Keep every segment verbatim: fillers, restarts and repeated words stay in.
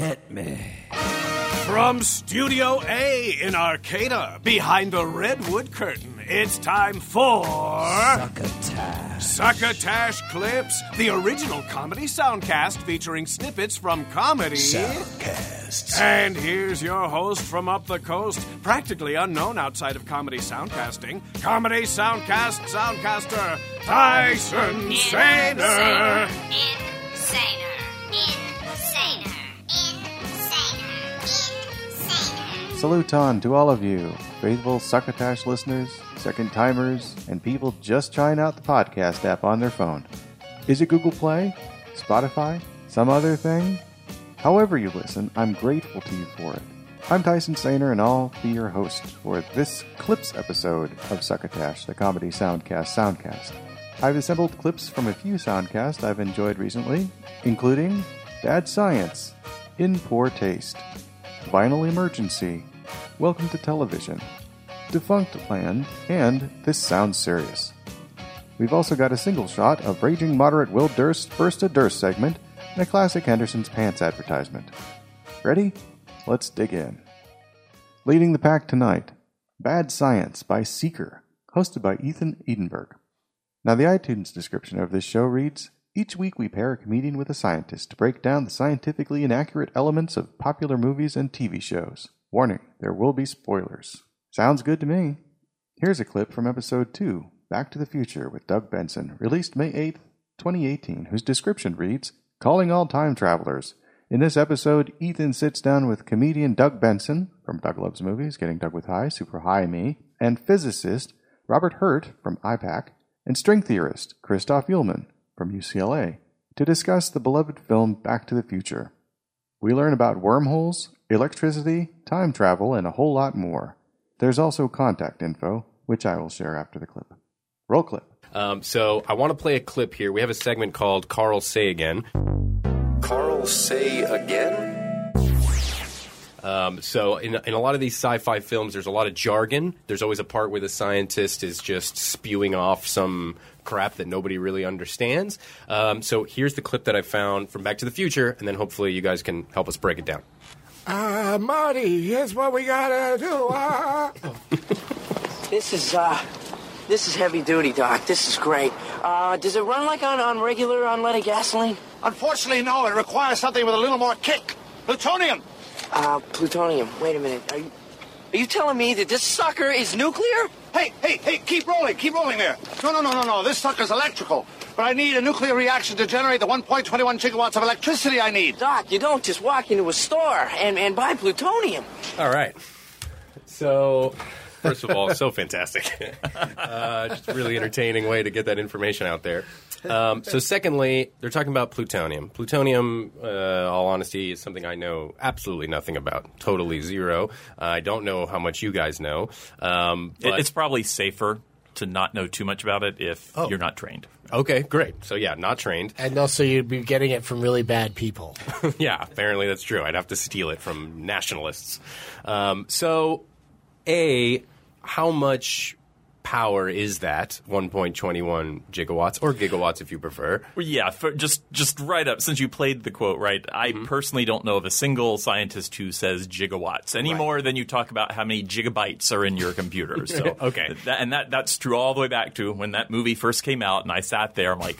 hit me. From Studio A in Arcata, behind the redwood curtain, it's time for... Succotash. Succotash Clips, the original comedy soundcast featuring snippets from comedy... soundcasts. And here's your host from up the coast, practically unknown outside of comedy soundcasting, comedy soundcast soundcaster, Tyson Sainer. Sainer. Saluton to all of you, faithful Succotash listeners, second-timers, and people just trying out the podcast app on their phone. Is it Google Play? Spotify? Some other thing? However you listen, I'm grateful to you for it. I'm Tyson Sainer, and I'll be your host for this Clips episode of Succotash, the comedy soundcast soundcast. I've assembled clips from a few soundcasts I've enjoyed recently, including Bad Science, In Poor Taste, Vinyl Emergency, Welcome to Television, Defunct Land, and This Sounds Serious. We've also got a single shot of raging moderate Will Durst's First a Durst segment and a classic Henderson's Pants advertisement. Ready? Let's dig in. Leading the pack tonight, Bad Science by Seeker, hosted by Ethan Edenberg. Now the iTunes description of this show reads, each week we pair a comedian with a scientist to break down the scientifically inaccurate elements of popular movies and T V shows. Warning, there will be spoilers. Sounds good to me. Here's a clip from episode two, Back to the Future with Doug Benson, released May eighth, twenty eighteen, whose description reads, Calling all time travelers. In this episode, Ethan sits down with comedian Doug Benson, from Doug Loves Movies, Getting Doug with High, Super High Me, and physicist Robert Hurt from I PAC, and string theorist Christoph Ullmann from U C L A, to discuss the beloved film Back to the Future. We learn about wormholes, electricity, time travel, and a whole lot more. There's also contact info, which I will share after the clip. Roll clip. Um, so I want to play a clip here. We have a segment called Carl Say Again. Carl Say Again? Um, so in, in a lot of these sci-fi films, there's a lot of jargon. There's always a part where the scientist is just spewing off some crap that nobody really understands. Um, so here's the clip that I found from Back to the Future, and then hopefully you guys can help us break it down. Uh, Marty, here's what we gotta do. Uh. this is, uh, this is heavy duty, Doc. This is great. Uh, does it run like on, on regular unleaded gasoline? Unfortunately, no. It requires something with a little more kick. Plutonium. Uh, plutonium. Wait a minute. Are you, are you telling me that this sucker is nuclear? Hey, hey, hey, keep rolling. Keep rolling there. No, no, no, no, no. This sucker's electrical. But I need a nuclear reaction to generate the one point two one gigawatts of electricity I need. Doc, you don't just walk into a store and, and buy plutonium. All right. So... First of all, so fantastic. Uh, just a really entertaining way to get that information out there. Um, so secondly, they're talking about plutonium. Plutonium, uh, all honesty, is something I know absolutely nothing about. Totally zero. Uh, I don't know how much you guys know. Um, but it's probably safer to not know too much about it if oh. you're not trained. Okay, great. So, yeah, not trained. And also you'd be getting it from really bad people. Yeah, apparently that's true. I'd have to steal it from nationalists. Um, so, A... How much power is that? one point two one gigawatts or gigawatts if you prefer. Yeah, for just just right up, since you played the quote, right, I mm-hmm. personally don't know of a single scientist who says gigawatts any right. more than you talk about how many gigabytes are in your computer. So okay. That, and that that's true all the way back to when that movie first came out and I sat there, I'm like...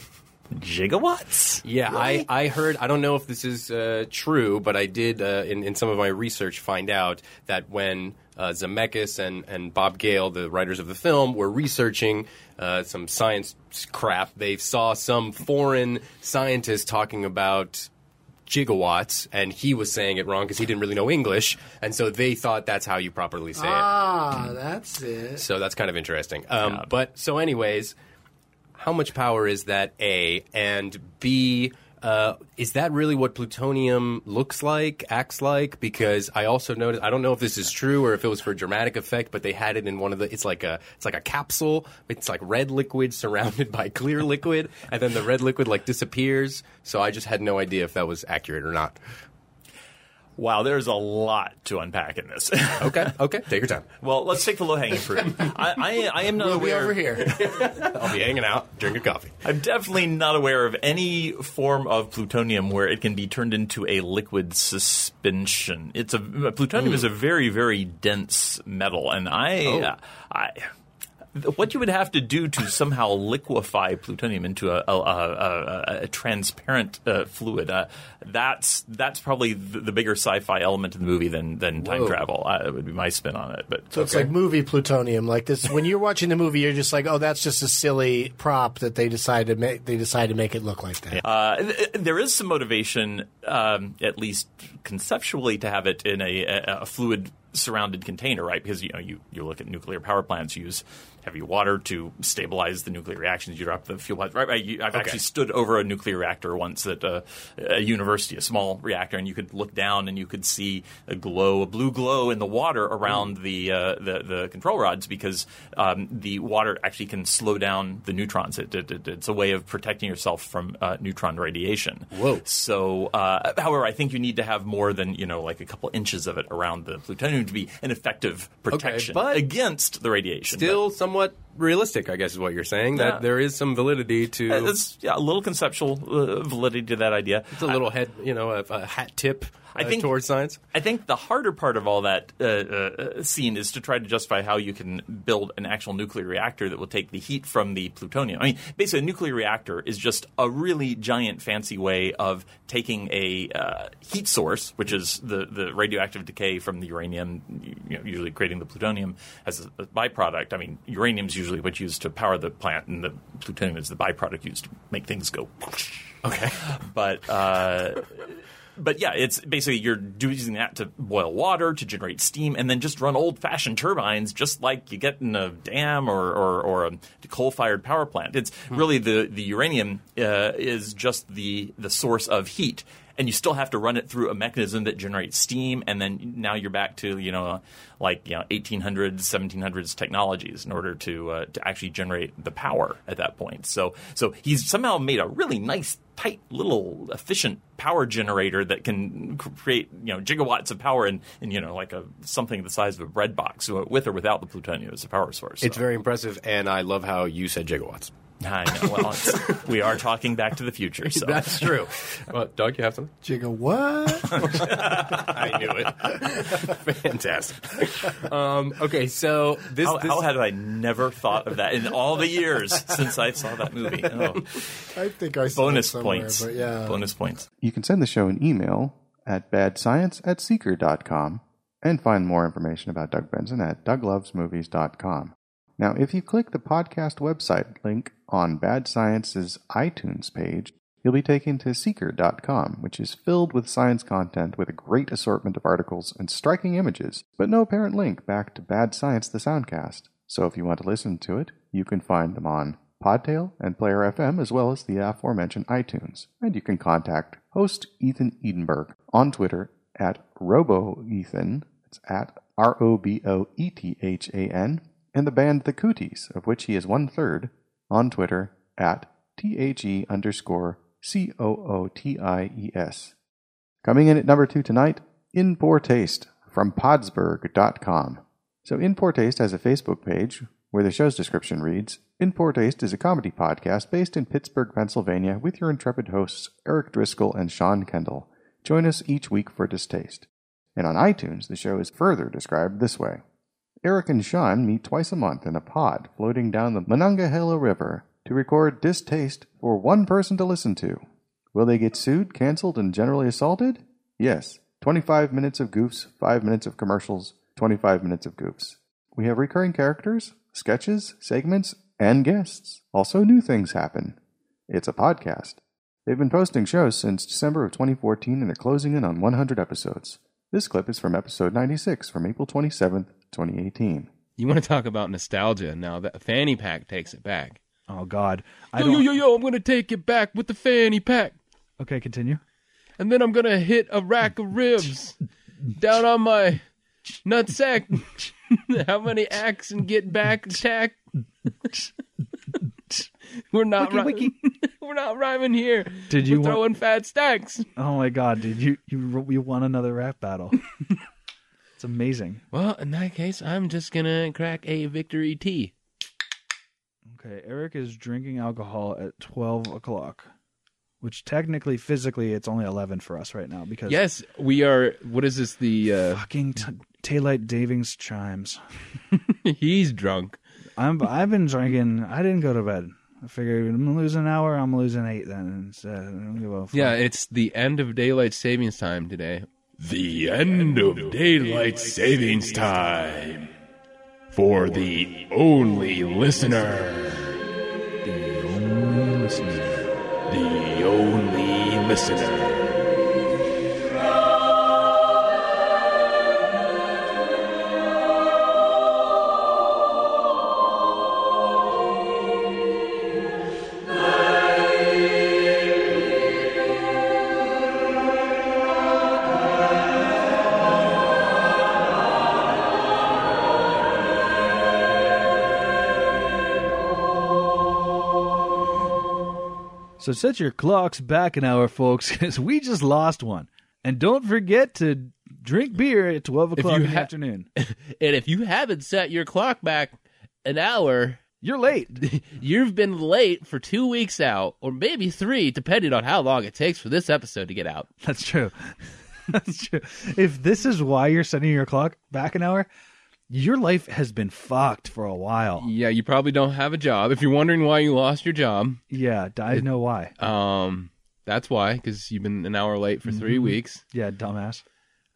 Gigawatts? Yeah, really? I, I heard, I don't know if this is uh, true, but I did, uh, in, in some of my research, find out that when uh, Zemeckis and, and Bob Gale, the writers of the film, were researching uh, some science crap, they saw some foreign scientist talking about gigawatts, and he was saying it wrong because he didn't really know English, and so they thought that's how you properly say ah, it. Ah, that's it. So that's kind of interesting. Um, yeah. But, so anyways... How much power is that, A? And B, uh, is that really what plutonium looks like, acts like? Because I also noticed – I don't know if this is true or if it was for dramatic effect, but they had it in one of the – it's like a it's like a capsule. It's like red liquid surrounded by clear liquid, and then the red liquid like disappears. So I just had no idea if that was accurate or not. Wow, there's a lot to unpack in this. Okay, okay. Take your time. Well, let's take the low-hanging fruit. I, I, I am not we'll aware... We'll be over here. I'll be hanging out, drinking coffee. I'm definitely not aware of any form of plutonium where it can be turned into a liquid suspension. It's a Plutonium mm. is a very, very dense metal, and I... Oh. Uh, I What you would have to do to somehow liquefy plutonium into a, a, a, a, a transparent uh, fluid, uh, that's that's probably the, the bigger sci-fi element of the movie than, than time Whoa. travel. Uh, it would be my spin on it. But So okay. it's like movie plutonium. Like this, when you're watching the movie, you're just like, oh, that's just a silly prop that they decided to make, they decided to make it look like that. Uh, th- there is some motivation, um, at least conceptually, to have it in a, a, a fluid surrounded container, right? Because you know you, you look at nuclear power plants, you use heavy water to stabilize the nuclear reactions. You drop the fuel pods. Right? I've okay. actually stood over a nuclear reactor once at a, a university, a small reactor, and you could look down and you could see a glow, a blue glow in the water around mm. the, uh, the the control rods because um, the water actually can slow down the neutrons. It, it, it, it's a way of protecting yourself from uh, neutron radiation. Whoa! So, uh, however, I think you need to have more than you know, like a couple inches of it around the plutonium to be an effective protection okay, against the radiation. Still but. somewhat realistic, I guess is what you're saying, that yeah. there is some validity to... Uh, it's, yeah, a little conceptual uh, validity to that idea. It's a little I, head, you know, a, a hat tip I uh, think, towards science. I think the harder part of all that uh, uh, scene is to try to justify how you can build an actual nuclear reactor that will take the heat from the plutonium. I mean, basically, a nuclear reactor is just a really giant, fancy way of taking a uh, heat source, which is the, the radioactive decay from the uranium, you know, usually creating the plutonium as a, a byproduct. I mean, uranium's usually what's used to power the plant, and the plutonium is the byproduct used to make things go whoosh. Okay. But... Uh, But yeah, it's basically you're using that to boil water, to generate steam, and then just run old-fashioned turbines just like you get in a dam or, or, or a coal-fired power plant. It's really the, the uranium uh, is just the, the source of heat. And you still have to run it through a mechanism that generates steam, and then now you're back to you know like you know eighteen hundreds, seventeen hundreds technologies in order to uh, to actually generate the power at that point. So so he's somehow made a really nice, tight, little efficient power generator that can create you know gigawatts of power in, in you know like a something the size of a bread box with or without the plutonium as a power source. So. It's very impressive, and I love how you said gigawatts. I know. Well, it's, we are talking Back to the Future. So. That's true. Well, Doug, you have something? Jigga what? I knew it. Fantastic. Um, okay, so this how, this... how had I never thought of that in all the years since I saw that movie? Oh. I think I saw Bonus it points. But yeah. Bonus points. You can send the show an email at bad science at seeker dot com and find more information about Doug Benson at doug loves movies dot com. Now, if you click the podcast website link on Bad Science's iTunes page, you'll be taken to seeker dot com, which is filled with science content with a great assortment of articles and striking images, but no apparent link back to Bad Science the Soundcast. So if you want to listen to it, you can find them on Podtail and Player F M, as well as the aforementioned iTunes. And you can contact host Ethan Edenberg on Twitter at RoboEthan, it's at R O B O E T H A N, and the band The Cooties, of which he is one-third, on Twitter at T H E underscore C O O T I E S. Coming in at number two tonight, In Poor Taste from Podsburg dot com. So In Poor Taste has a Facebook page where the show's description reads, In Poor Taste is a comedy podcast based in Pittsburgh, Pennsylvania, with your intrepid hosts Eric Driscoll and Sean Kendall. Join us each week for Distaste. And on iTunes, the show is further described this way. Eric and Sean meet twice a month in a pod floating down the Monongahela River to record Distaste for one person to listen to. Will they get sued, canceled, and generally assaulted? Yes. twenty-five minutes of goofs, five minutes of commercials, twenty-five minutes of goofs. We have recurring characters, sketches, segments, and guests. Also, new things happen. It's a podcast. They've been posting shows since December of twenty fourteen and are closing in on one hundred episodes. This clip is from episode ninety-six from April twenty-seventh, twenty eighteen. You want to talk about nostalgia now? That fanny pack takes it back. Oh God! I yo don't... yo yo yo! I'm gonna take it back with the fanny pack. Okay, continue. And then I'm gonna hit a rack of ribs down on my nutsack. How many acts and get back attack? We're not wiki, ri- wiki. We're not rhyming here. Did you We're wa- throwing fat stacks? Oh my God, dude! You you you won another rap battle. It's amazing. Well, in that case, I'm just gonna crack a victory tea. Okay, Eric is drinking alcohol at twelve o'clock, which technically, physically, it's only eleven for us right now because yes, we are. What is this? The uh... fucking t- Taillight Davings chimes. He's drunk. I'm. I've been drinking. I didn't go to bed. I figured I'm going to lose an hour, I'm going to lose an eight then. Instead. I don't give a fuck. Yeah, it's the end of daylight savings time today. The end of daylight savings time for the only listener. The only listener. The only listener. So set your clocks back an hour, folks, because we just lost one. And don't forget to drink beer at twelve o'clock in the ha- afternoon. And if you haven't set your clock back an hour... You're late. You've been late for two weeks out, or maybe three, depending on how long it takes for this episode to get out. That's true. That's true. If this is why you're setting your clock back an hour... Your life has been fucked for a while. Yeah, you probably don't have a job. If you're wondering why you lost your job. Yeah, I know why. Um, that's why, because you've been an hour late for three mm-hmm. weeks. Yeah, dumbass.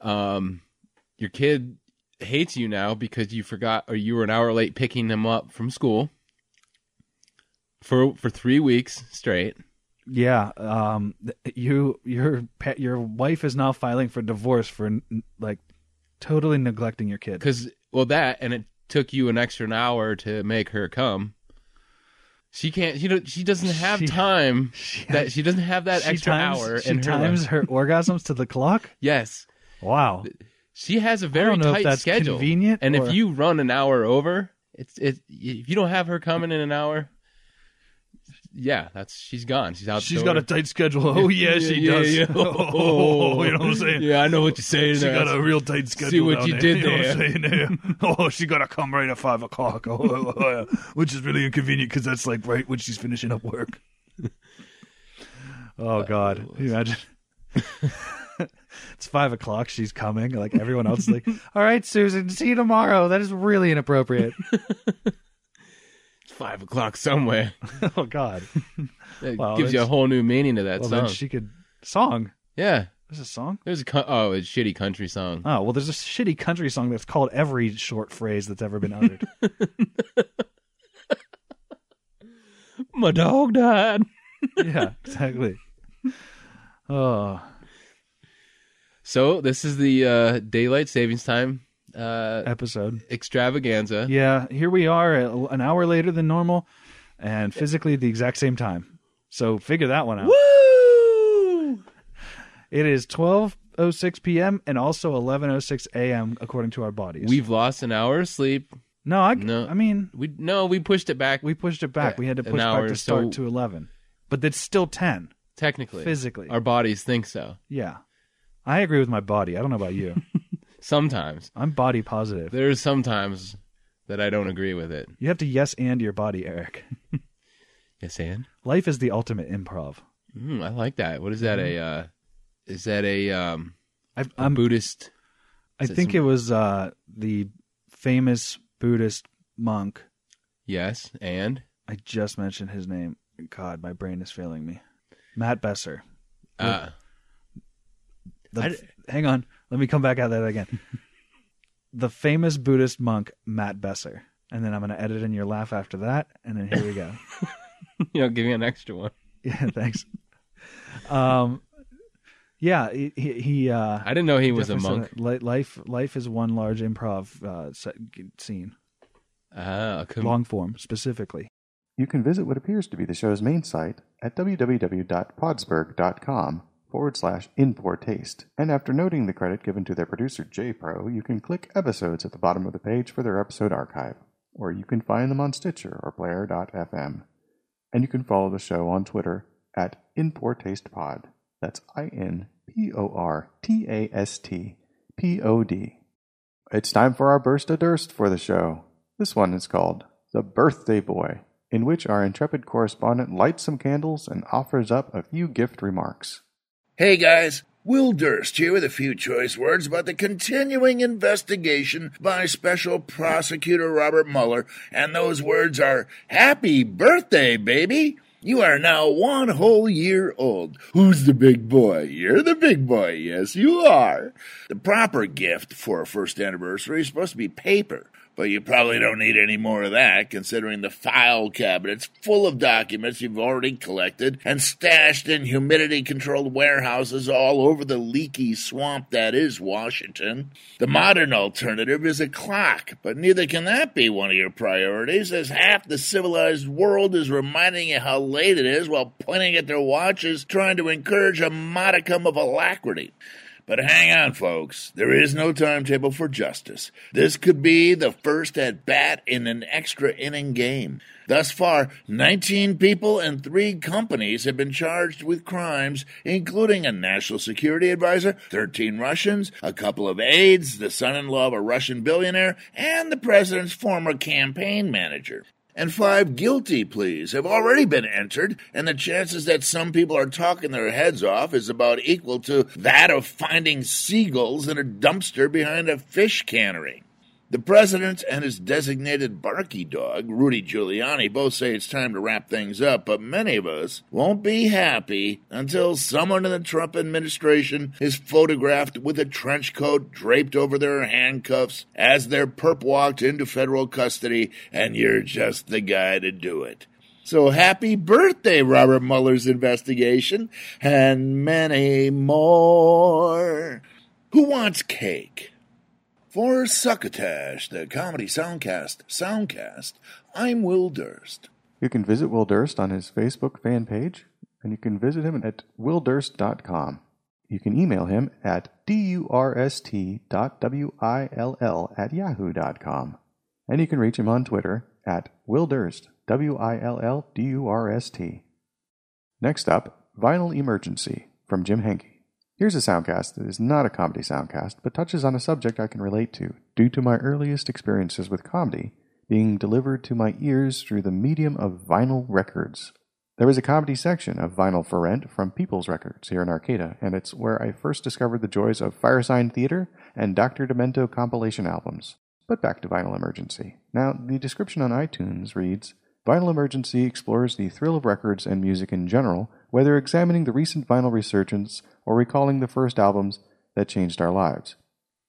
Um, your kid hates you now because you forgot or you were an hour late picking him up from school for for three weeks straight. Yeah, um, you your pet, your wife is now filing for divorce for like totally neglecting your kid. Because... Well, that, and it took you an extra an hour to make her come. She can't, you know, she doesn't have she, time. She, that She doesn't have that extra times, hour. She in her times life. Her orgasms to the clock? Yes. Wow. She has a very tight that's schedule. Convenient, and or... if you run an hour over, it's it. if you don't have her coming in an hour, yeah, that's she's gone. She's out. She's got a tight schedule. Oh, yeah, yeah she yeah, does. Yeah. Oh, oh, you know what I'm saying? Yeah, I know what you're saying. She there. got a real tight schedule. See what you there. did you there. You know what I'm saying? Oh, she got to come right at five o'clock, oh, oh, oh, yeah. Which is really inconvenient because that's like right when she's finishing up work. Oh, God. Can you imagine? It's five o'clock. She's coming. Like everyone else is like, all right, Susan, see you tomorrow. That is really inappropriate. Five o'clock somewhere. Oh God! It well, gives you a whole new meaning to that well, song. Then she could song. Yeah, there's a song. There's a oh, a shitty country song. Oh well, there's a shitty country song that's called every short phrase that's ever been uttered. My dog died. Yeah, exactly. Oh, so this is the uh, daylight savings time. Uh, episode extravaganza. Yeah, here we are an hour later than normal and physically the exact same time, so figure that one out. Woo! It is twelve oh six p.m. and also eleven oh six a.m. according to our bodies. We've lost an hour of sleep. No, I, no, I mean we no we pushed it back we pushed it back we had to push back the start so... to eleven, but that's still ten technically. Physically our bodies think so. Yeah, I agree with my body. I don't know about you. Sometimes. I'm body positive. There's sometimes that I don't agree with it. You have to yes and your body, Eric. Yes and? Life is the ultimate improv. Mm, I like that. What is that? Mm. A uh, Is that a, um, I've, a Buddhist? I think some... it was uh, the famous Buddhist monk. Yes, and? I just mentioned his name. God, my brain is failing me. Matt Besser. Uh, the, I d- hang on. Let me come back at that again. The famous Buddhist monk, Matt Besser. And then I'm going to edit in your laugh after that. And then here we go. You know, give me an extra one. Yeah, thanks. Um, yeah, he... he uh, I didn't know he was a monk. Life life is one large improv uh, scene. Uh, com- Long form, specifically. You can visit what appears to be the show's main site at w w w dot podsburg dot com. forward slash in poor taste. And after noting the credit given to their producer J Pro, you can click episodes at the bottom of the page for their episode archive, or you can find them on Stitcher or player dot f m. and you can follow the show on Twitter at InPoorTastePod. That's I N P O R T A S T P O D. It's time for our Burst of Durst for the show. This one is called The Birthday Boy, in which our intrepid correspondent lights some candles and offers up a few gift remarks. Hey guys, Will Durst here with a few choice words about the continuing investigation by Special Prosecutor Robert Mueller, and those words are, happy birthday, baby! You are now one whole year old. Who's the big boy? You're the big boy. Yes, you are. The proper gift for a first anniversary is supposed to be paper, but you probably don't need any more of that, considering the file cabinet's full of documents you've already collected and stashed in humidity-controlled warehouses all over the leaky swamp that is Washington. The modern alternative is a clock, but neither can that be one of your priorities, as half the civilized world is reminding you how late it is while pointing at their watches, trying to encourage a modicum of alacrity. But hang on, folks. There is no timetable for justice. This could be the first at bat in an extra-inning game. Thus far, nineteen people and three companies have been charged with crimes, including a national security advisor, thirteen Russians, a couple of aides, the son-in-law of a Russian billionaire, and the president's former campaign manager. And five guilty pleas have already been entered, and the chances that some people are talking their heads off is about equal to that of finding seagulls in a dumpster behind a fish cannery. The president and his designated barky dog, Rudy Giuliani, both say it's time to wrap things up, but many of us won't be happy until someone in the Trump administration is photographed with a trench coat draped over their handcuffs as they're perp-walked into federal custody, and you're just the guy to do it. So happy birthday, Robert Mueller's investigation, and many more. Who wants cake? For Succotash, the comedy soundcast, Soundcast, I'm Will Durst. You can visit Will Durst on his Facebook fan page, and you can visit him at will durst dot com. You can email him at durst dot will at yahoo dot com. And you can reach him on Twitter at willdurst, W I L L D U R S T. Next up, Vinyl Emergency from Jim Henke. Here's a soundcast that is not a comedy soundcast, but touches on a subject I can relate to due to my earliest experiences with comedy being delivered to my ears through the medium of vinyl records. There is a comedy section of Vinyl for Rent from People's Records here in Arcata, and it's where I first discovered the joys of Firesign Theater and Doctor Demento compilation albums. But back to Vinyl Emergency. Now, the description on iTunes reads, Vinyl Emergency explores the thrill of records and music in general, whether examining the recent vinyl resurgence or recalling the first albums that changed our lives.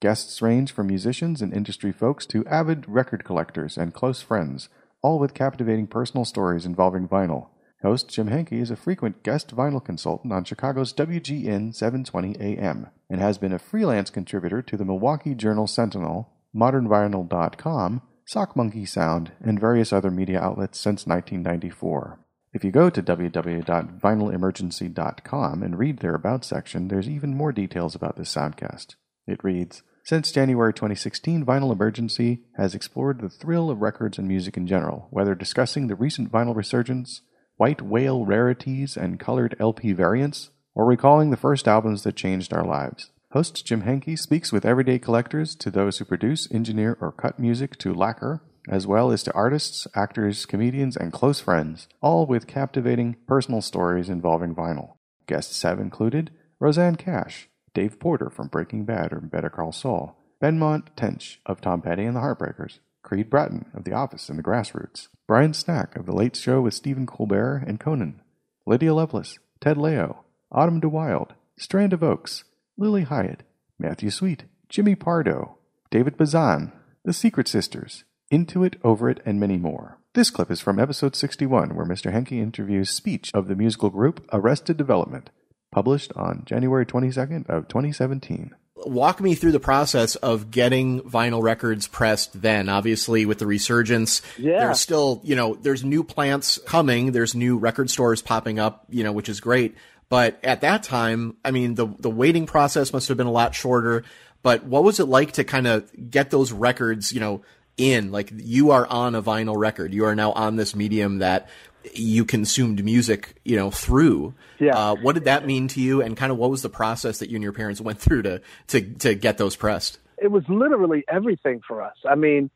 Guests range from musicians and industry folks to avid record collectors and close friends, all with captivating personal stories involving vinyl. Host Jim Henke is a frequent guest vinyl consultant on Chicago's W G N seven twenty A M and has been a freelance contributor to the Milwaukee Journal-Sentinel, modern vinyl dot com, Sock Monkey Sound, and various other media outlets since nineteen ninety-four. If you go to w w w dot vinyl emergency dot com and read their About section, there's even more details about this soundcast. It reads, Since January twenty sixteen, Vinyl Emergency has explored the thrill of records and music in general, whether discussing the recent vinyl resurgence, white whale rarities and colored L P variants, or recalling the first albums that changed our lives. Host Jim Henke speaks with everyday collectors, to those who produce, engineer, or cut music to lacquer, as well as to artists, actors, comedians, and close friends, all with captivating personal stories involving vinyl. Guests have included Roseanne Cash, Dave Porter from Breaking Bad or Better Call Saul, Benmont Tench of Tom Petty and the Heartbreakers, Creed Bratton of The Office and the Grassroots, Brian Snack of The Late Show with Stephen Colbert and Conan, Lydia Lovelace, Ted Leo, Autumn DeWilde, Strand of Oaks, Lily Hyatt, Matthew Sweet, Jimmy Pardo, David Bazan, The Secret Sisters, Into It, Over It, and many more. This clip is from episode sixty-one, where Mister Henke interviews Speech of the musical group Arrested Development, published on January twenty-second of twenty seventeen. Walk me through the process of getting vinyl records pressed then. Obviously, with the resurgence, yeah. There's still, you know, there's new plants coming, there's new record stores popping up, you know, which is great. But at that time, I mean, the the waiting process must have been a lot shorter. But what was it like to kind of get those records, you know, in, like, you are on a vinyl record, you are now on this medium that you consumed music, you know, through. Yeah. Uh, what did that mean to you, and kind of what was the process that you and your parents went through to to to get those pressed? It was literally everything for us. I mean,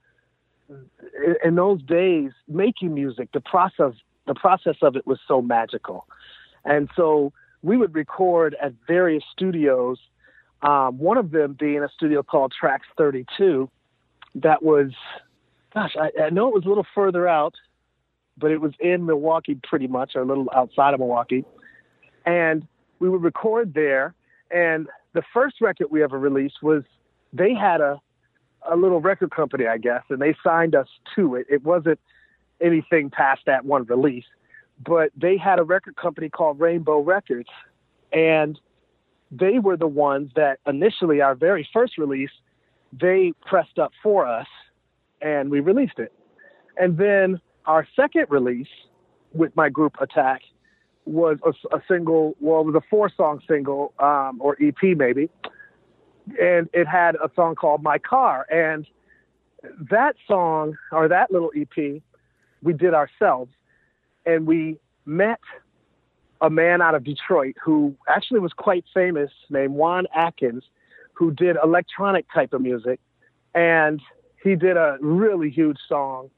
in those days, making music, the process, the process of it was so magical. And so we would record at various studios, um, one of them being a studio called Tracks thirty-two. That was, gosh, I, I know it was a little further out, but it was in Milwaukee pretty much, or a little outside of Milwaukee. And we would record there. And the first record we ever released was, they had a, a little record company, I guess, and they signed us to it. It wasn't anything past that one release, but they had a record company called Rainbow Records. And they were the ones that initially, our very first release, they pressed up for us and we released it. And then our second release with my group Attack was a, a single, well, it was a four song single, um, or E P maybe. And it had a song called My Car. And that song, or that little E P, we did ourselves. And we met a man out of Detroit who actually was quite famous, named Juan Atkins, who did electronic type of music. And he did a really huge song,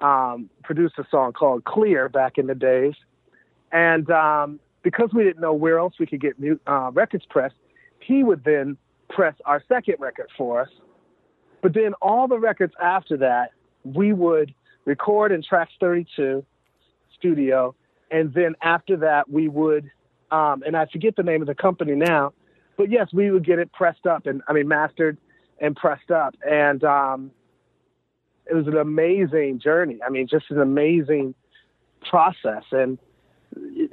um, produced a song called Clear back in the days. And um, because we didn't know where else we could get uh, records pressed, he would then press our second record for us. But then all the records after that, we would record in Tracks thirty-two studio, and then after that we would um and I forget the name of the company now, but yes, we would get it pressed up, and I mean mastered and pressed up. And um it was an amazing journey. I mean, just an amazing process. And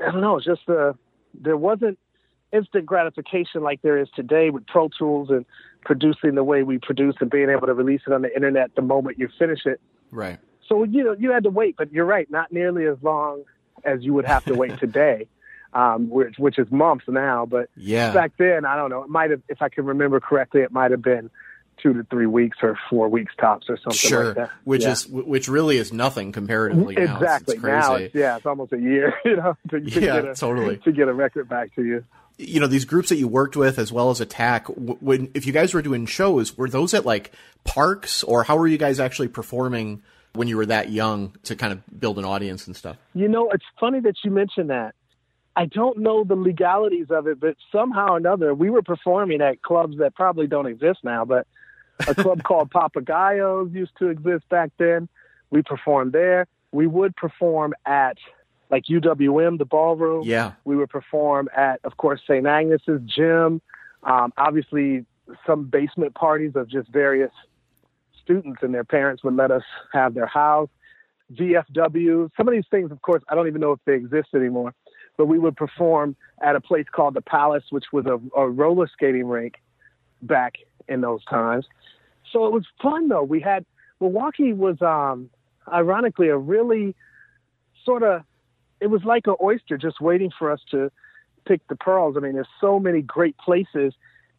I don't know, it's just the there wasn't instant gratification like there is today with Pro Tools and producing the way we produce and being able to release it on the internet the moment you finish it. Right. So, you know, you had to wait, but you're right, not nearly as long as you would have to wait today, um, which, which is months now. But yeah, back then, I don't know, it might have, if I can remember correctly, it might have been two to three weeks or four weeks tops or something sure. like that. Which yeah. is, which really is nothing comparatively now. Exactly. It's, it's now, it's, yeah, it's almost a year, you know, to, to yeah, get a, totally. to get a record back to you. You know, these groups that you worked with, as well as Attack, when if you guys were doing shows, were those at like parks, or how were you guys actually performing when you were that young to kind of build an audience and stuff? You know, it's funny that you mention that. I don't know the legalities of it, but somehow or another, we were performing at clubs that probably don't exist now, but a club called Papagayo's used to exist back then. We performed there. We would perform at like U W M, the ballroom. Yeah. We would perform at, of course, Saint Agnes's gym. Um, obviously, some basement parties of just various students and their parents would let us have their house. V F W, some of these things, of course, I don't even know if they exist anymore. But we would perform at a place called the Palace, which was a, a roller skating rink back in those times. So it was fun, though. We had Milwaukee was, um, ironically, a really sort of, it was like an oyster just waiting for us to pick the pearls. I mean, there's so many great places,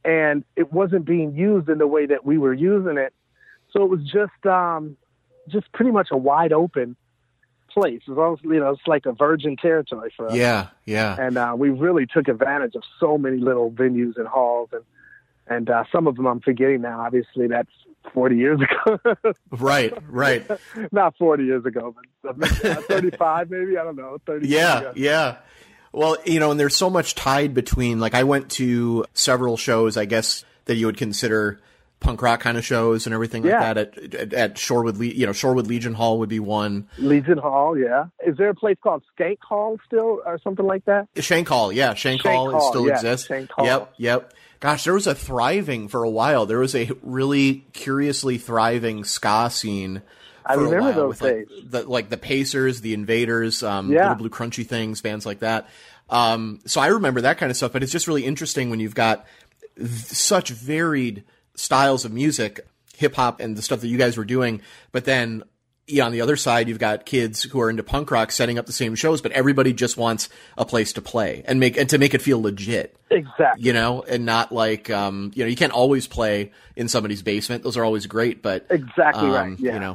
and it wasn't being used in the way that we were using it. So it was just, um, just pretty much a wide open place. It was almost, you know, it's like a virgin territory for us. Yeah. Yeah. And, uh, we really took advantage of so many little venues and halls, and, and, uh, some of them I'm forgetting now, obviously that's forty years ago. Right, right. Not forty years ago, but thirty-five maybe, I don't know. thirty yeah, years ago. yeah. Well, you know, and there's so much tied between, like I went to several shows, I guess, that you would consider punk rock kind of shows and everything yeah. like that at, at, at Shorewood, Le- you know, Shorewood Legion Hall would be one. Legion Hall, yeah. Is there a place called Shank Hall still or something like that? Shank Hall, yeah. Shank, Shank Hall, Hall still yeah, exists. Shank Hall. Yep, yep. Gosh, there was a thriving for a while. There was a really curiously thriving ska scene. For I remember a while those with days. Like the, like the Pacers, the Invaders, um, yeah. Little Blue Crunchy Things, bands like that. Um, so I remember that kind of stuff. But it's just really interesting when you've got th- such varied styles of music, hip hop and the stuff that you guys were doing, but then yeah, on the other side, you've got kids who are into punk rock setting up the same shows, but everybody just wants a place to play and make and to make it feel legit. Exactly. You know, and not like, um, you know, you can't always play in somebody's basement. Those are always great, but exactly um, right. Yeah. You know,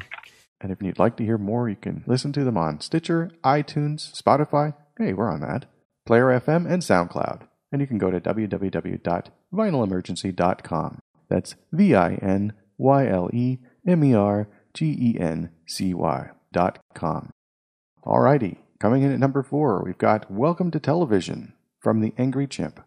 And if you'd like to hear more, you can listen to them on Stitcher, iTunes, Spotify, hey, we're on that, Player F M, and SoundCloud. And you can go to w w w dot vinyl emergency dot com. That's V I N Y L E M E R G E N C Y dot com. Alrighty, coming in at number four, we've got Welcome to Television from The Angry Chimp.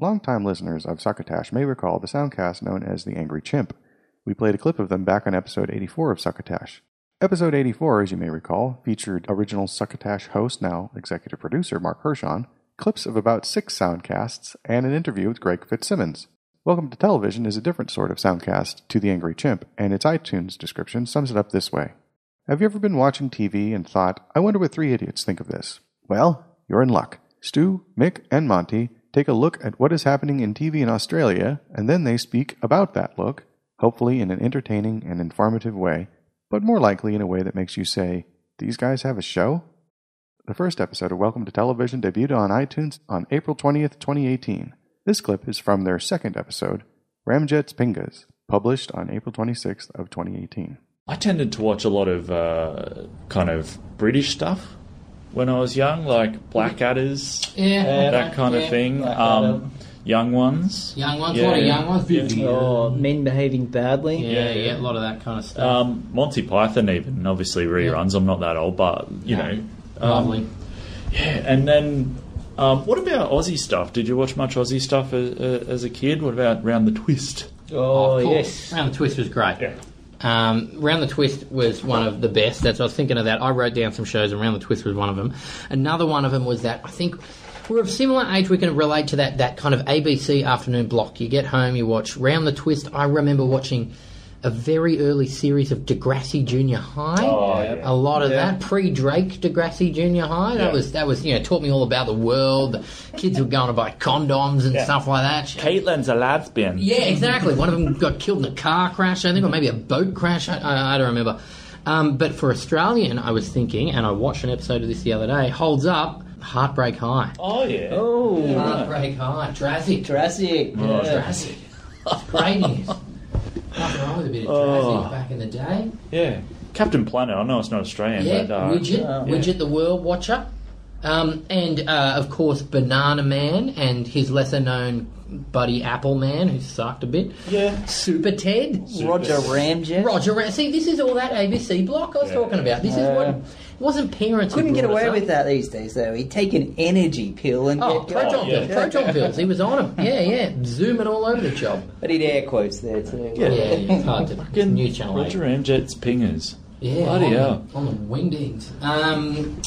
Longtime listeners of Succotash may recall the soundcast known as The Angry Chimp. We played a clip of them back on episode eighty-four of Succotash. Episode eighty-four, as you may recall, featured original Succotash host, now executive producer Mark Hirshon, clips of about six soundcasts, and an interview with Greg Fitzsimmons. Welcome to Television is a different sort of soundcast to The Angry Chimp, and its iTunes description sums it up this way. Have you ever been watching T V and thought, I wonder what three idiots think of this? Well, you're in luck. Stu, Mick, and Monty take a look at what is happening in T V in Australia, and then they speak about that look, hopefully in an entertaining and informative way, but more likely in a way that makes you say, these guys have a show? The first episode of Welcome to Television debuted on iTunes on April twentieth, twenty eighteen. This clip is from their second episode, Ramjet's Pingas, published on April twenty-sixth of twenty eighteen. I tended to watch a lot of uh, kind of British stuff when I was young, like Black Adders, yeah, uh, that kind yeah, of thing. Um, young Ones. Young Ones, yeah. A lot of Young Ones. Yeah. Oh, Men Behaving Badly. Yeah, yeah, yeah, a lot of that kind of stuff. Um, Monty Python even, obviously reruns. Yeah. I'm not that old, but, you no. know. Um, Lovely. Yeah, and then... Um, what about Aussie stuff? Did you watch much Aussie stuff as, uh, as a kid? What about Round the Twist? Oh, oh yes. Round the Twist was great. Yeah. Um, Round the Twist was one of the best. That's I was thinking of that. I wrote down some shows and Round the Twist was one of them. Another one of them was that, I think... We're of similar age, we can relate to that, that kind of A B C afternoon block. You get home, you watch Round the Twist. I remember watching a very early series of Degrassi Junior High. Oh, yeah. A lot of yeah. that. Pre-Drake Degrassi Junior High. That yeah. was, that was you know, taught me all about the world. The kids were going to buy condoms and yeah. stuff like that. Caitlin's a lesbian. Yeah, exactly. One of them got killed in a car crash, I think, or maybe a boat crash. I, I, I don't remember. Um, but for Australian, I was thinking, and I watched an episode of this the other day, holds up, Heartbreak High. Oh, yeah. Oh, yeah. Heartbreak High. Jurassic. Jurassic. Oh, yeah. Jurassic. Great news. Nothing wrong with a bit of Jurassic oh. back in the day. Yeah. Captain Planet. I know it's not Australian, yeah. but... Uh, Widget. Uh, Widget, yeah. the World Watcher. Um, and, uh, of course, Banana Man and his lesser-known buddy Apple Man, who sucked a bit. Yeah. Super Ted. Super. Roger Ramjet. Roger Ramjet. See, this is all that A B C block I was yeah. talking about. This uh, is what... It wasn't parents. Couldn't get away with that these days, though. He'd take an energy pill and oh, get proton, oh, yeah. pills, proton pills. He was on them. Yeah, yeah. Zoom it all over the job. But he'd air quotes there too. Yeah, yeah, it's hard to. It's new channel. Roger Ramjet's Pingers. Yeah, bloody on, hell. The, on the wingdings. Um,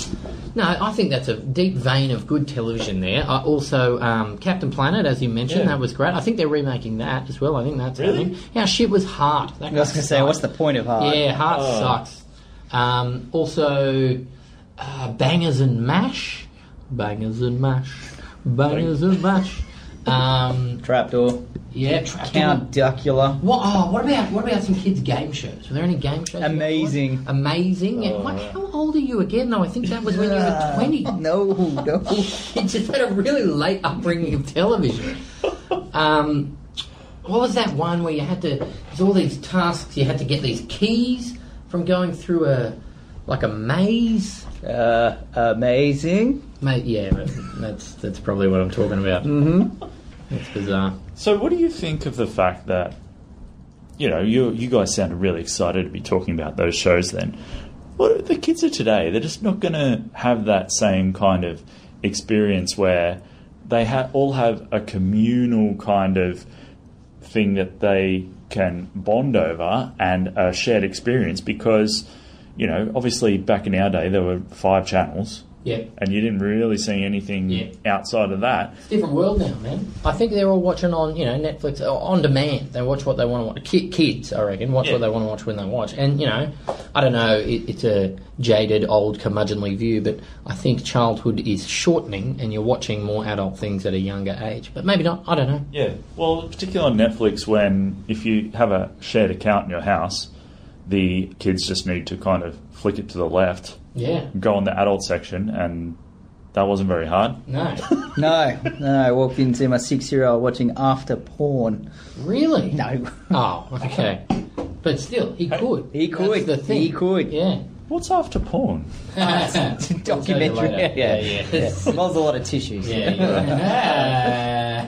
no, I think that's a deep vein of good television there. I also, um, Captain Planet, as you mentioned, yeah. that was great. I think they're remaking that as well. I think that's really. Happening. Yeah, shit was Heart. That I was going to say, what's the point of Heart? Yeah, Heart oh. sucks. Um, also, uh, Bangers and Mash. Bangers and Mash. Bangers and Mash. Um, Trapdoor. Yeah, Trapdoor. Count Duckula. What, oh, what about what about some kids' game shows? Were there any game shows? Amazing. Amazing. Oh. What, how old are you again, though? I think that was when you were twenty. No, no. You just had a really late upbringing of television. Um, what was that one where you had to... There's all these tasks. You had to get these keys... From going through a like a maze, uh, amazing. Ma- yeah, that's that's probably what I'm talking about. Mm-hmm. It's bizarre. So, what do you think of the fact that you know you you guys sounded really excited to be talking about those shows? Then, what the kids of today, they're just not going to have that same kind of experience where they ha- all have a communal kind of thing that they can bond over and a shared experience, because you know obviously back in our day there were five channels, yeah, and you didn't really see anything yeah. outside of that. It's a different world now, man. I think they're all watching on you know Netflix or on demand. They watch what they want to watch. Kid, kids, I reckon, watch yeah. what they want to watch when they watch. And you know, I don't know. It, it's a jaded, old, curmudgeonly view, but I think childhood is shortening, and you're watching more adult things at a younger age. But maybe not. I don't know. Yeah. Well, particularly on Netflix, when if you have a shared account in your house, the kids just need to kind of flick it to the left. Yeah. Go on the adult section, and that wasn't very hard. No. no, no. I walked into my six-year-old watching After Porn. Really? No. Oh, okay. But still, he could. He could. That's the thing. He could. Yeah. What's after porn? Documentary. Yeah, yeah. yeah. yeah. Smells a lot of tissues. Yeah.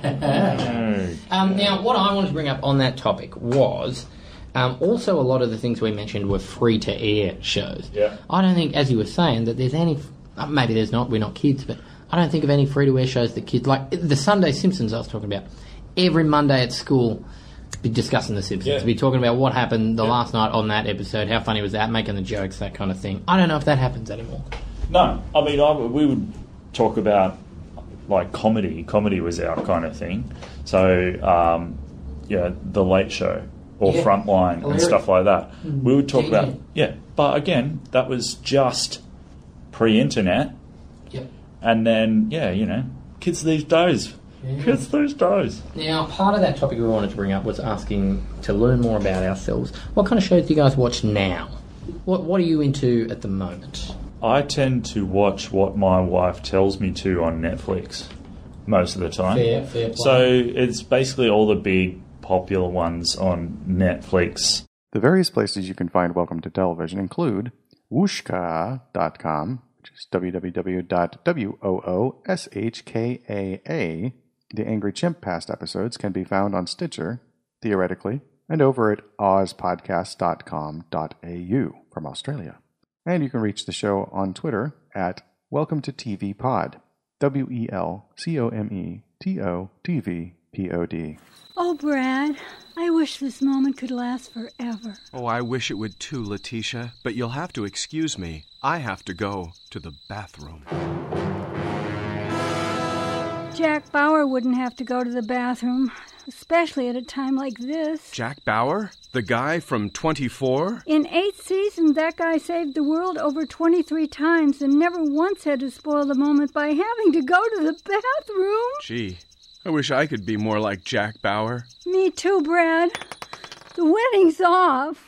yeah. um, now, what I wanted to bring up on that topic was um, also a lot of the things we mentioned were free-to-air shows. Yeah. I don't think, as you were saying, that there's any. Uh, maybe there's not. We're not kids, but I don't think of any free-to-air shows that kids like. The Sunday Simpsons I was talking about. Every Monday at school. Be discussing The Simpsons, yeah. be talking about what happened the yeah. last night on that episode, how funny was that, making the jokes, that kind of thing. I don't know if that happens anymore. No, I mean, I, we would talk about, like, comedy. Comedy was our kind of thing. So, um, yeah, The Late Show or yeah. Frontline Hilarious. And stuff like that. We would talk yeah, about, yeah. yeah, but again, that was just pre-internet. Yeah. And then, yeah, you know, kids these days... It's those days. Now, part of that topic we wanted to bring up was asking to learn more about ourselves. What kind of shows do you guys watch now? What What are you into at the moment? I tend to watch what my wife tells me to on Netflix most of the time. Fair, fair play. So it's basically all the big popular ones on Netflix. The various places you can find Welcome to Television include wooshka dot com, which is w w w dot wooshkaa dot com. The Angry Chimp past episodes can be found on Stitcher, theoretically, and over at oz podcast dot com dot a u from Australia. And you can reach the show on Twitter at Welcome to T V Pod, W E L C O M E T O T V P O D. Oh, Brad, I wish this moment could last forever. Oh, I wish it would too, Letitia, but you'll have to excuse me. I have to go to the bathroom. Jack Bauer wouldn't have to go to the bathroom, especially at a time like this. Jack Bauer? The guy from twenty-four? In eight seasons, that guy saved the world over twenty-three times and never once had to spoil the moment by having to go to the bathroom. Gee, I wish I could be more like Jack Bauer. Me too, Brad. The wedding's off.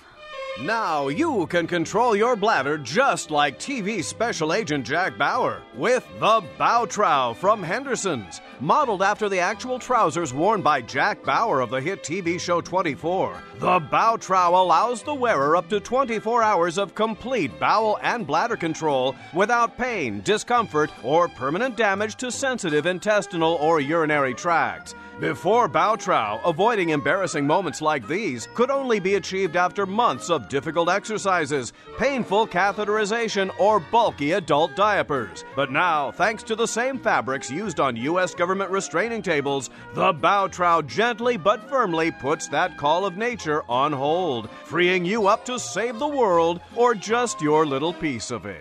Now you can control your bladder just like T V special agent Jack Bauer with the Bow Trow from Henderson's, modeled after the actual trousers worn by Jack Bauer of the hit T V show twenty-four. The Bow Trow allows the wearer up to twenty-four hours of complete bowel and bladder control without pain, discomfort, or permanent damage to sensitive intestinal or urinary tracts. Before Bow Trow, avoiding embarrassing moments like these could only be achieved after months of difficult exercises, painful catheterization, or bulky adult diapers. But now, thanks to the same fabrics used on U S government restraining tables, the Bow Trow gently but firmly puts that call of nature on hold, freeing you up to save the world or just your little piece of it.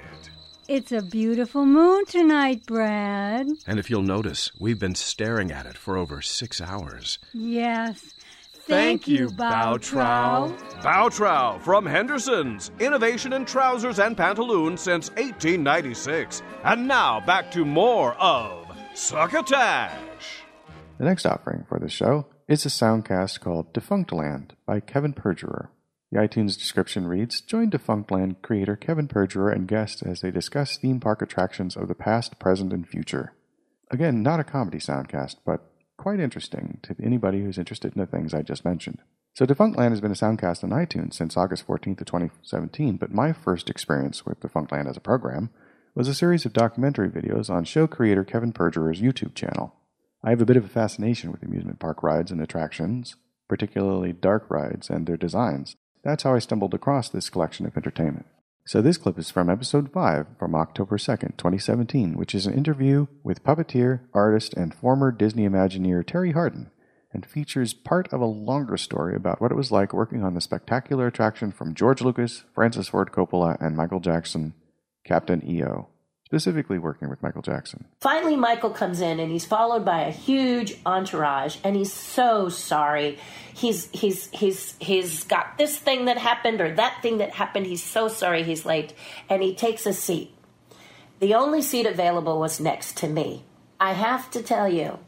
It's a beautiful moon tonight, Brad. And if you'll notice, we've been staring at it for over six hours. Yes. Thank, Thank you, Bow Trow. Bow Trow from Henderson's. Innovation in trousers and pantaloons since eighteen ninety-six. And now, back to more of Succotash. The next offering for the show is a soundcast called Defunctland by Kevin Perjurer. The iTunes description reads, Join Defunctland creator Kevin Perjurer and guests as they discuss theme park attractions of the past, present, and future. Again, not a comedy soundcast, but quite interesting to anybody who's interested in the things I just mentioned. So Defunctland has been a soundcast on iTunes since August fourteenth of twenty seventeen, but my first experience with Defunctland as a program was a series of documentary videos on show creator Kevin Perjurer's YouTube channel. I have a bit of a fascination with amusement park rides and attractions, particularly dark rides and their designs. That's how I stumbled across this collection of entertainment. So this clip is from episode five from October second, twenty seventeen, which is an interview with puppeteer, artist, and former Disney Imagineer Terry Hardin, and features part of a longer story about what it was like working on the spectacular attraction from George Lucas, Francis Ford Coppola, and Michael Jackson, Captain E O, specifically working with Michael Jackson. Finally, Michael comes in, and he's followed by a huge entourage, and he's so sorry. He's he's he's he's got this thing that happened or that thing that happened. He's so sorry he's late, and he takes a seat. The only seat available was next to me. I have to tell you,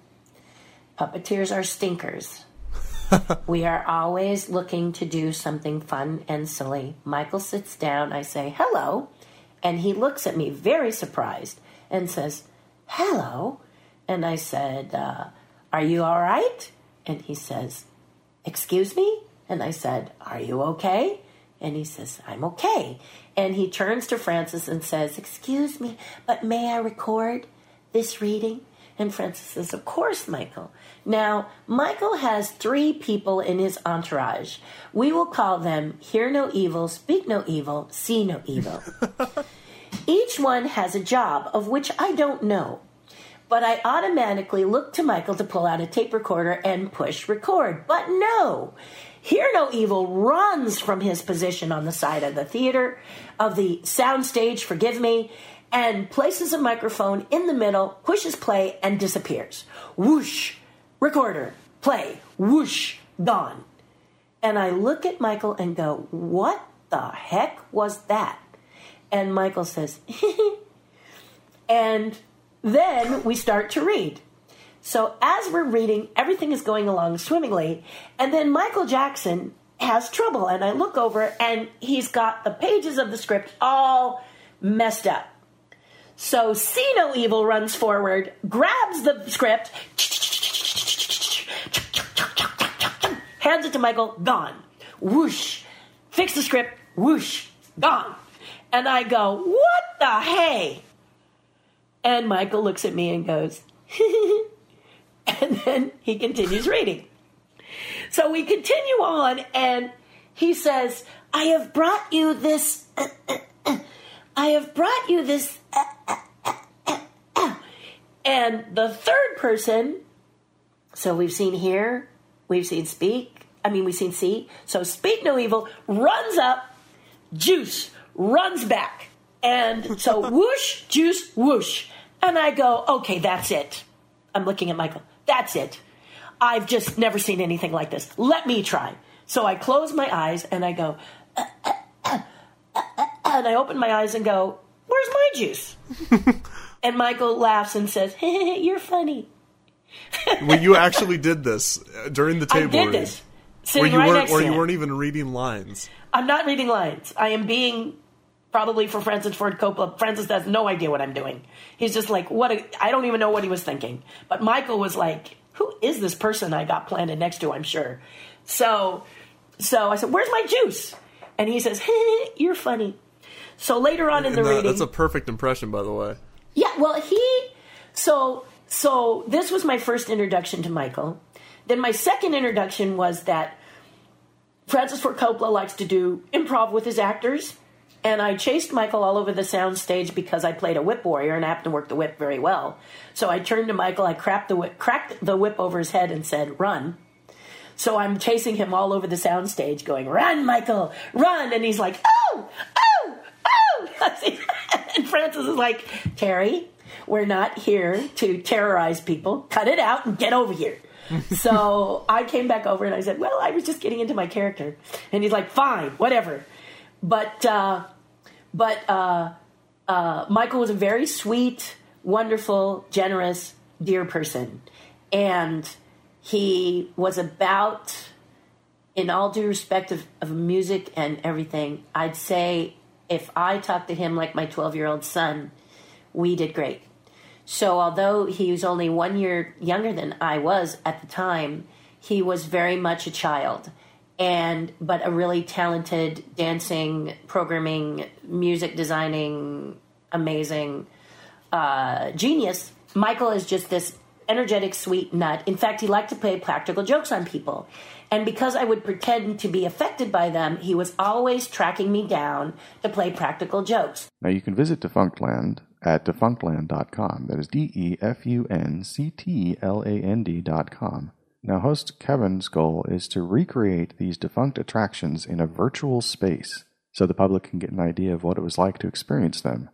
puppeteers are stinkers. We are always looking to do something fun and silly. Michael sits down. I say, hello. And he looks at me very surprised and says, hello. And I said, uh, are you all right? And he says, excuse me? And I said, are you okay? And he says, I'm okay. And he turns to Francis and says, excuse me, but may I record this reading? And Francis says, of course, Michael. Now, Michael has three people in his entourage. We will call them Hear No Evil, Speak No Evil, See No Evil. Each one has a job, of which I don't know. But I automatically look to Michael to pull out a tape recorder and push record. But no! Hear No Evil runs from his position on the side of the theater, of the soundstage, forgive me, and places a microphone in the middle, pushes play, and disappears. Whoosh, recorder, play, whoosh, gone. And I look at Michael and go, what the heck was that? And Michael says, and then we start to read. So as we're reading, everything is going along swimmingly, and then Michael Jackson has trouble, and I look over, and he's got the pages of the script all messed up. So See No Evil runs forward, grabs the script, hands it to Michael, gone. Whoosh. Fix the script, whoosh, gone. And I go, what the hey? And Michael looks at me and goes, and then he continues reading. So we continue on, and he says, I have brought you this... Uh, uh, uh, I have brought you this... Uh, uh, uh, uh, uh. And the third person, so we've seen hear, we've seen speak, I mean, we've seen see, so Speak No Evil, runs up, juice, runs back. And so whoosh, juice, whoosh. And I go, okay, that's it. I'm looking at Michael. That's it. I've just never seen anything like this. Let me try. So I close my eyes and I go, uh, uh, uh, uh, uh, and I open my eyes and go, where's my juice? And Michael laughs and says, hey, you're funny. Well, you actually did this during the table. I did this. Sitting right next to him. Or you weren't even reading lines. I'm not reading lines. I am being, probably for Francis Ford Coppola, Francis has no idea what I'm doing. He's just like, what? A, I don't even know what he was thinking. But Michael was like, who is this person I got planted next to, I'm sure. So, so I said, where's my juice? And he says, hey, you're funny. So later on in the that, reading... That's a perfect impression, by the way. Yeah, well, he... So so this was my first introduction to Michael. Then my second introduction was that Francis Ford Coppola likes to do improv with his actors. And I chased Michael all over the soundstage because I played a whip warrior and I happened to work the whip very well. So I turned to Michael, I cracked the whip, cracked the whip over his head and said, run. So I'm chasing him all over the soundstage going, run, Michael, run. And he's like, oh, oh. And Francis is like, Terry, we're not here to terrorize people. Cut it out and get over here. So I came back over and I said, well, I was just getting into my character. And he's like, fine, whatever. But uh, but uh, uh, Michael was a very sweet, wonderful, generous, dear person. And he was about, in all due respect of, of music and everything, I'd say... If I talked to him like my twelve-year-old son, we did great. So although he was only one year younger than I was at the time, he was very much a child, and but a really talented dancing, programming, music designing, amazing uh, genius. Michael is just this energetic, sweet nut. In fact, he liked to play practical jokes on people. And because I would pretend to be affected by them, he was always tracking me down to play practical jokes. Now you can visit Defunctland at defunctland dot com. That is D E F U N C T L A N D dot com. Now host Kevin's goal is to recreate these defunct attractions in a virtual space so the public can get an idea of what it was like to experience them.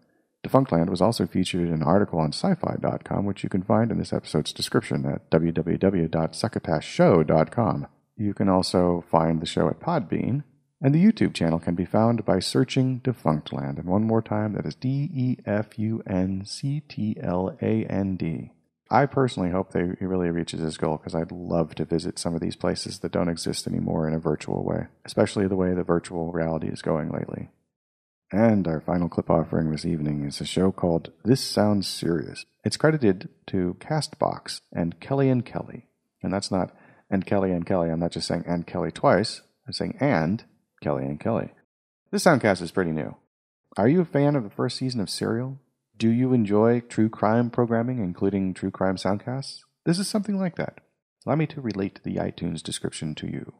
Defunctland was also featured in an article on sci fi dot com, which you can find in this episode's description at w w w dot succotash show dot com. You can also find the show at Podbean, and the YouTube channel can be found by searching Defunctland. And one more time, that is D E F U N C T L A N D. I personally hope they really reaches this goal because I'd love to visit some of these places that don't exist anymore in a virtual way, especially the way the virtual reality is going lately. And our final clip offering this evening is a show called This Sounds Serious. It's credited to Castbox and Kelly and Kelly. And that's not and Kelly and Kelly. I'm not just saying and Kelly twice. I'm saying and Kellyanne Kelly. This soundcast is pretty new. Are you a fan of the first season of Serial? Do you enjoy true crime programming, including true crime soundcasts? This is something like that. Allow me to relate the iTunes description to you.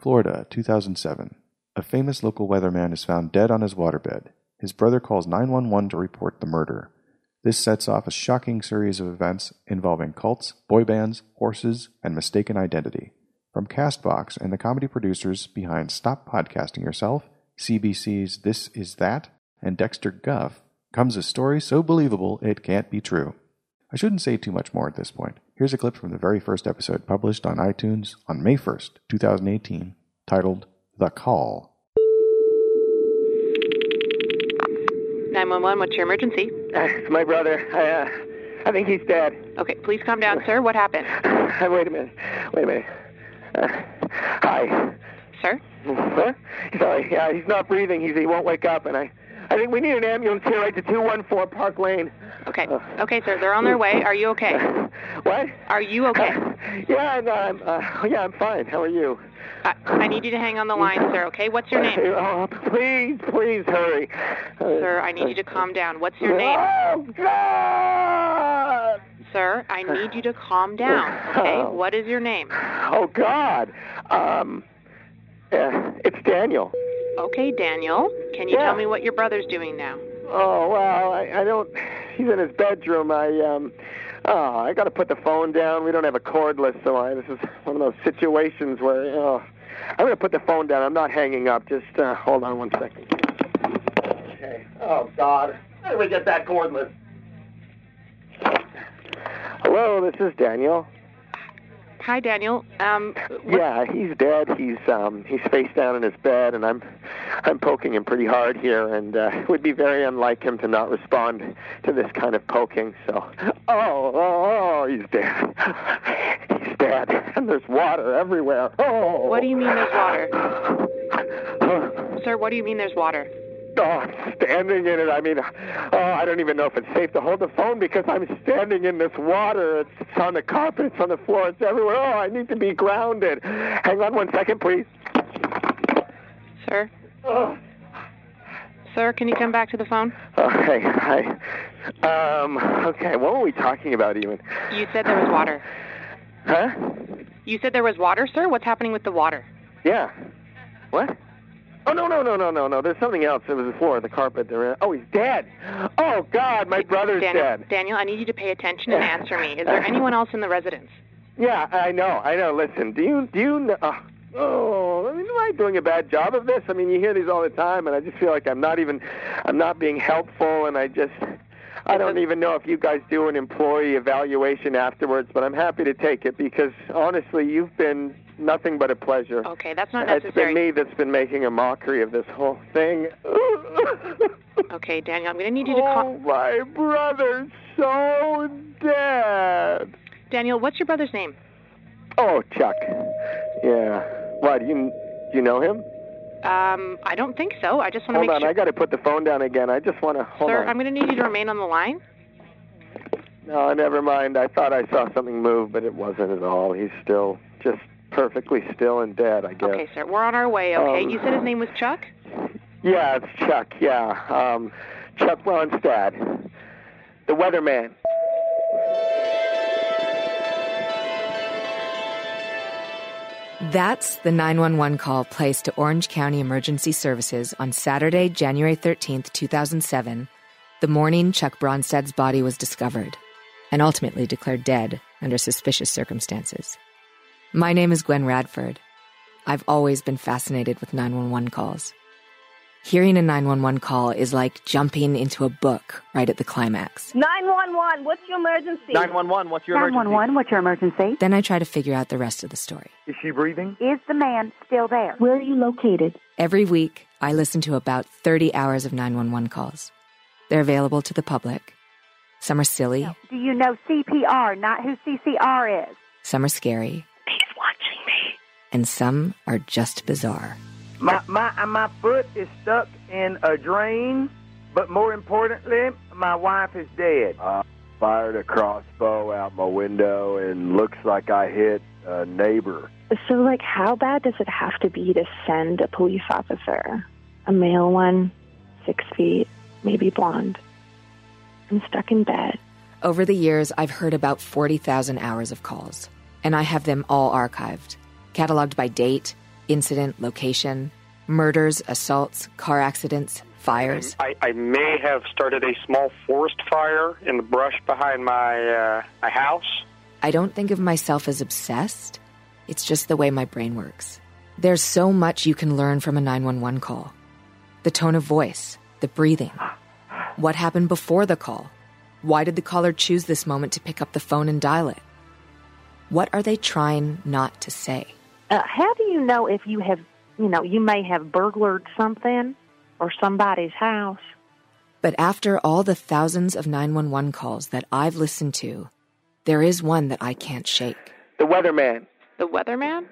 Florida, two thousand seven. A famous local weatherman is found dead on his waterbed. His brother calls nine one one to report the murder. This sets off a shocking series of events involving cults, boy bands, horses, and mistaken identity. From Castbox and the comedy producers behind Stop Podcasting Yourself, C B C's This Is That, and Dexter Guff, comes a story so believable it can't be true. I shouldn't say too much more at this point. Here's a clip from the very first episode published on iTunes on May first, twenty eighteen, titled The Call. nine one one, what's your emergency? Uh, it's my brother. I, uh, I think he's dead. Okay, please calm down, sir. What happened? Uh, wait a minute. Wait a minute. Uh, hi. Sir? Huh? Sorry, yeah, he's not breathing. He's, he won't wake up, and I... I think we need an ambulance here right to two one four Park Lane. Okay. Uh, okay, sir. They're on their way. Are you okay? Uh, what? Are you okay? Uh, yeah, no, I'm, uh, yeah, I'm fine. How are you? Uh, I need you to hang on the line, sir, okay? What's your name? Uh, oh, please, please hurry. Uh, sir, I need uh, you to calm down. What's your name? Oh, God! Sir, I need you to calm down, okay? Oh. What is your name? Oh, God. Um, uh, it's Daniel. Okay, Daniel, can you yeah. tell me what your brother's doing now? Oh, well, I, I don't... He's in his bedroom. I, um... Oh, I got to put the phone down. We don't have a cordless, so I... This is one of those situations where, oh... I'm going to put the phone down. I'm not hanging up. Just, uh, hold on one second. Okay. Oh, God. How do we get that cordless? Hello, this is Daniel. Hi, Daniel. Um, yeah, he's dead. He's um, he's face down in his bed, and I'm I'm poking him pretty hard here, and uh, it would be very unlike him to not respond to this kind of poking. So, oh, oh, oh he's dead. He's dead, and there's water everywhere. Oh. What do you mean there's water, sir? What do you mean there's water? Oh, I'm standing in it. I mean, oh, I don't even know if it's safe to hold the phone because I'm standing in this water. It's, it's on the carpet. It's on the floor. It's everywhere. Oh, I need to be grounded. Hang on one second, please. Sir? Oh. Sir, can you come back to the phone? Okay. Hi. Um, okay, what were we talking about even? You said there was water. Huh? You said there was water, sir? What's happening with the water? Yeah. What? Oh, no, no, no, no, no, no. There's something else. It was the floor, the carpet. There. Oh, he's dead. Oh, God, my brother's Daniel, dead. Daniel, I need you to pay attention and answer me. Is there anyone else in the residence? Yeah, I know, I know. Listen, do you, do you know... Uh, oh, I mean, am I doing a bad job of this? I mean, you hear these all the time, and I just feel like I'm not even... I'm not being helpful, and I just... I don't even know if you guys do an employee evaluation afterwards, but I'm happy to take it because, honestly, you've been... nothing but a pleasure. Okay, that's not necessary. It's been me that's been making a mockery of this whole thing. Okay, Daniel, I'm going to need you to call... Oh, my brother's so dead. Daniel, what's your brother's name? Oh, Chuck. Yeah. Why, do you, do you know him? Um, I don't think so. I just want to make sure... Hold on, I got to put the phone down again. I just want to... Hold on. Sir, I'm going to need you to remain on the line. No, never mind. I thought I saw something move, but it wasn't at all. He's still just... perfectly still and dead, I guess. Okay, sir. We're on our way, okay? Um, you said his name was Chuck? Yeah, it's Chuck, yeah. Um, Chuck Ronstad, the weatherman. That's the nine one one call placed to Orange County Emergency Services on Saturday, January thirteenth, two thousand seven, the morning Chuck Bronstad's body was discovered and ultimately declared dead under suspicious circumstances. My name is Gwen Radford. I've always been fascinated with nine one one calls. Hearing a nine one one call is like jumping into a book right at the climax. nine one one, what's your emergency? nine one one, what's your emergency? nine one one, what's your emergency? Then I try to figure out the rest of the story. Is she breathing? Is the man still there? Where are you located? Every week, I listen to about thirty hours of nine one one calls. They're available to the public. Some are silly. Do you know C P R, not who C C R is? Some are scary. And some are just bizarre. My my my foot is stuck in a drain, but more importantly, my wife is dead. Uh, fired a crossbow out my window, and looks like I hit a neighbor. So, like, how bad does it have to be to send a police officer? A male one, six feet, maybe blonde. I'm stuck in bed. Over the years, I've heard about forty thousand hours of calls, and I have them all archived, cataloged by date, incident, location, murders, assaults, car accidents, fires. I, I may have started a small forest fire in the brush behind my, uh, my house. I don't think of myself as obsessed. It's just the way my brain works. There's so much you can learn from a nine one one call. The tone of voice, the breathing, what happened before the call? Why did the caller choose this moment to pick up the phone and dial it? What are they trying not to say? Uh, how do you know if you have, you know, you may have burglared something or somebody's house? But after all the thousands of nine one one calls that I've listened to, there is one that I can't shake. The weatherman. The weatherman?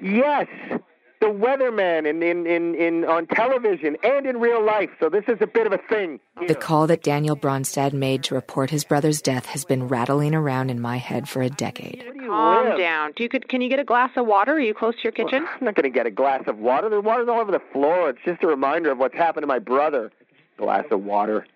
Yes, the weatherman in, in, in, in, on television and in real life, so this is a bit of a thing. Yeah. The call that Daniel Bronstad made to report his brother's death has been rattling around in my head for a decade. Calm live? down. Do you could, Can you get a glass of water? Are you close to your kitchen? Well, I'm not going to get a glass of water. The water's all over the floor. It's just a reminder of what's happened to my brother. Glass of water.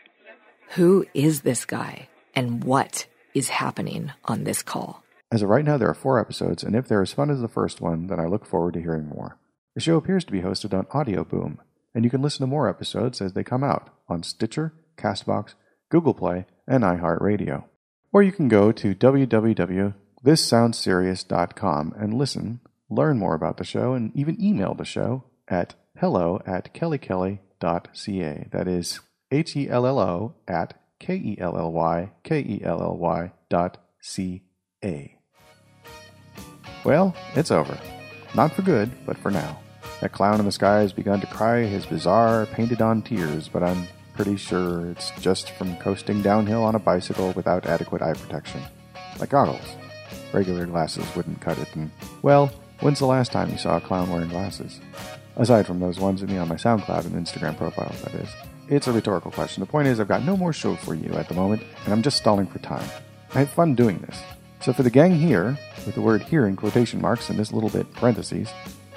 Who is this guy, and what is happening on this call? As of right now, there are four episodes, and if they're as fun as the first one, then I look forward to hearing more. The show appears to be hosted on Audio Boom, and you can listen to more episodes as they come out on Stitcher, Castbox, Google Play, and iHeartRadio. Or you can go to w w w dot this sounds serious dot com and listen, learn more about the show, and even email the show at hello at kelly kelly dot c a. That is H E L L O at K E L L Y K E L L Y dot C A. Well, it's over. Not for good, but for now. That clown in the sky has begun to cry his bizarre, painted-on tears, but I'm pretty sure it's just from coasting downhill on a bicycle without adequate eye protection. Like goggles. Regular glasses wouldn't cut it, and, well, when's the last time you saw a clown wearing glasses? Aside from those ones with me on my SoundCloud and Instagram profiles, that is. It's a rhetorical question. The point is, I've got no more show for you at the moment, and I'm just stalling for time. I had fun doing this. So for the gang here, with the word here in quotation marks and this little bit in parentheses,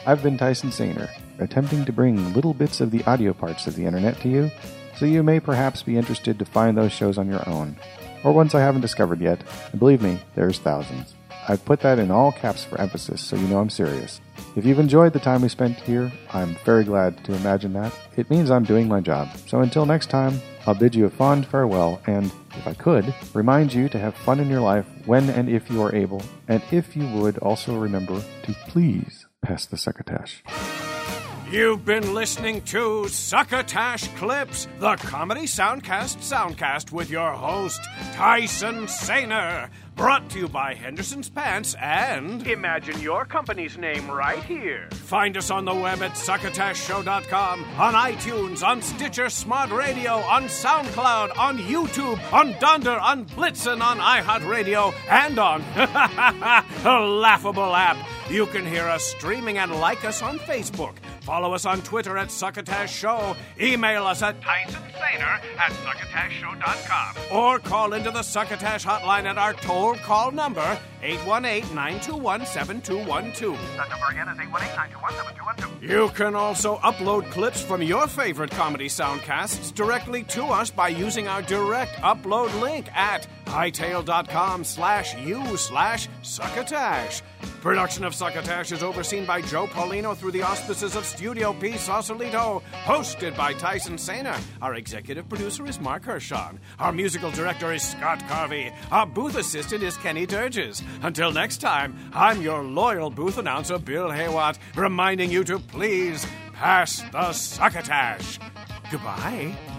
I've been Tyson Sainer, attempting to bring little bits of the audio parts of the internet to you, so you may perhaps be interested to find those shows on your own, or ones I haven't discovered yet, and believe me, there's thousands. I've put that in all caps for emphasis, so you know I'm serious. If you've enjoyed the time we spent here, I'm very glad to imagine that. It means I'm doing my job. So until next time, I'll bid you a fond farewell and, if I could, remind you to have fun in your life when and if you are able, and if you would, also remember to please pass the succotash. You've been listening to Succotash Clips, the comedy soundcast soundcast with your host, Tyson Sainer. Brought to you by Henderson's Pants and... Imagine your company's name right here. Find us on the web at succotash show dot com, on iTunes, on Stitcher Smart Radio, on SoundCloud, on YouTube, on Donder, on Blitzen, on iHeartRadio, and on... a laughable app. You can hear us streaming and like us on Facebook. Follow us on Twitter at Succotash Show. Email us at TysonSainer at succotash show dot com. Or call into the Succotash hotline at our toll-call number, eight one eight, nine two one, seven two one two. That number again is eight one eight, nine two one, seven two one two. You can also upload clips from your favorite comedy soundcasts directly to us by using our direct upload link at hightail.com slash you slash Succotash. Production of Succotash is overseen by Joe Paulino through the auspices of Studio P. Sausalito, hosted by Tyson Sainer. Our executive producer is Mark Hirschon. Our musical director is Scott Carvey. Our booth assistant is Kenny Durges. Until next time, I'm your loyal booth announcer, Bill Haywatt, reminding you to please pass the Succotash. Goodbye.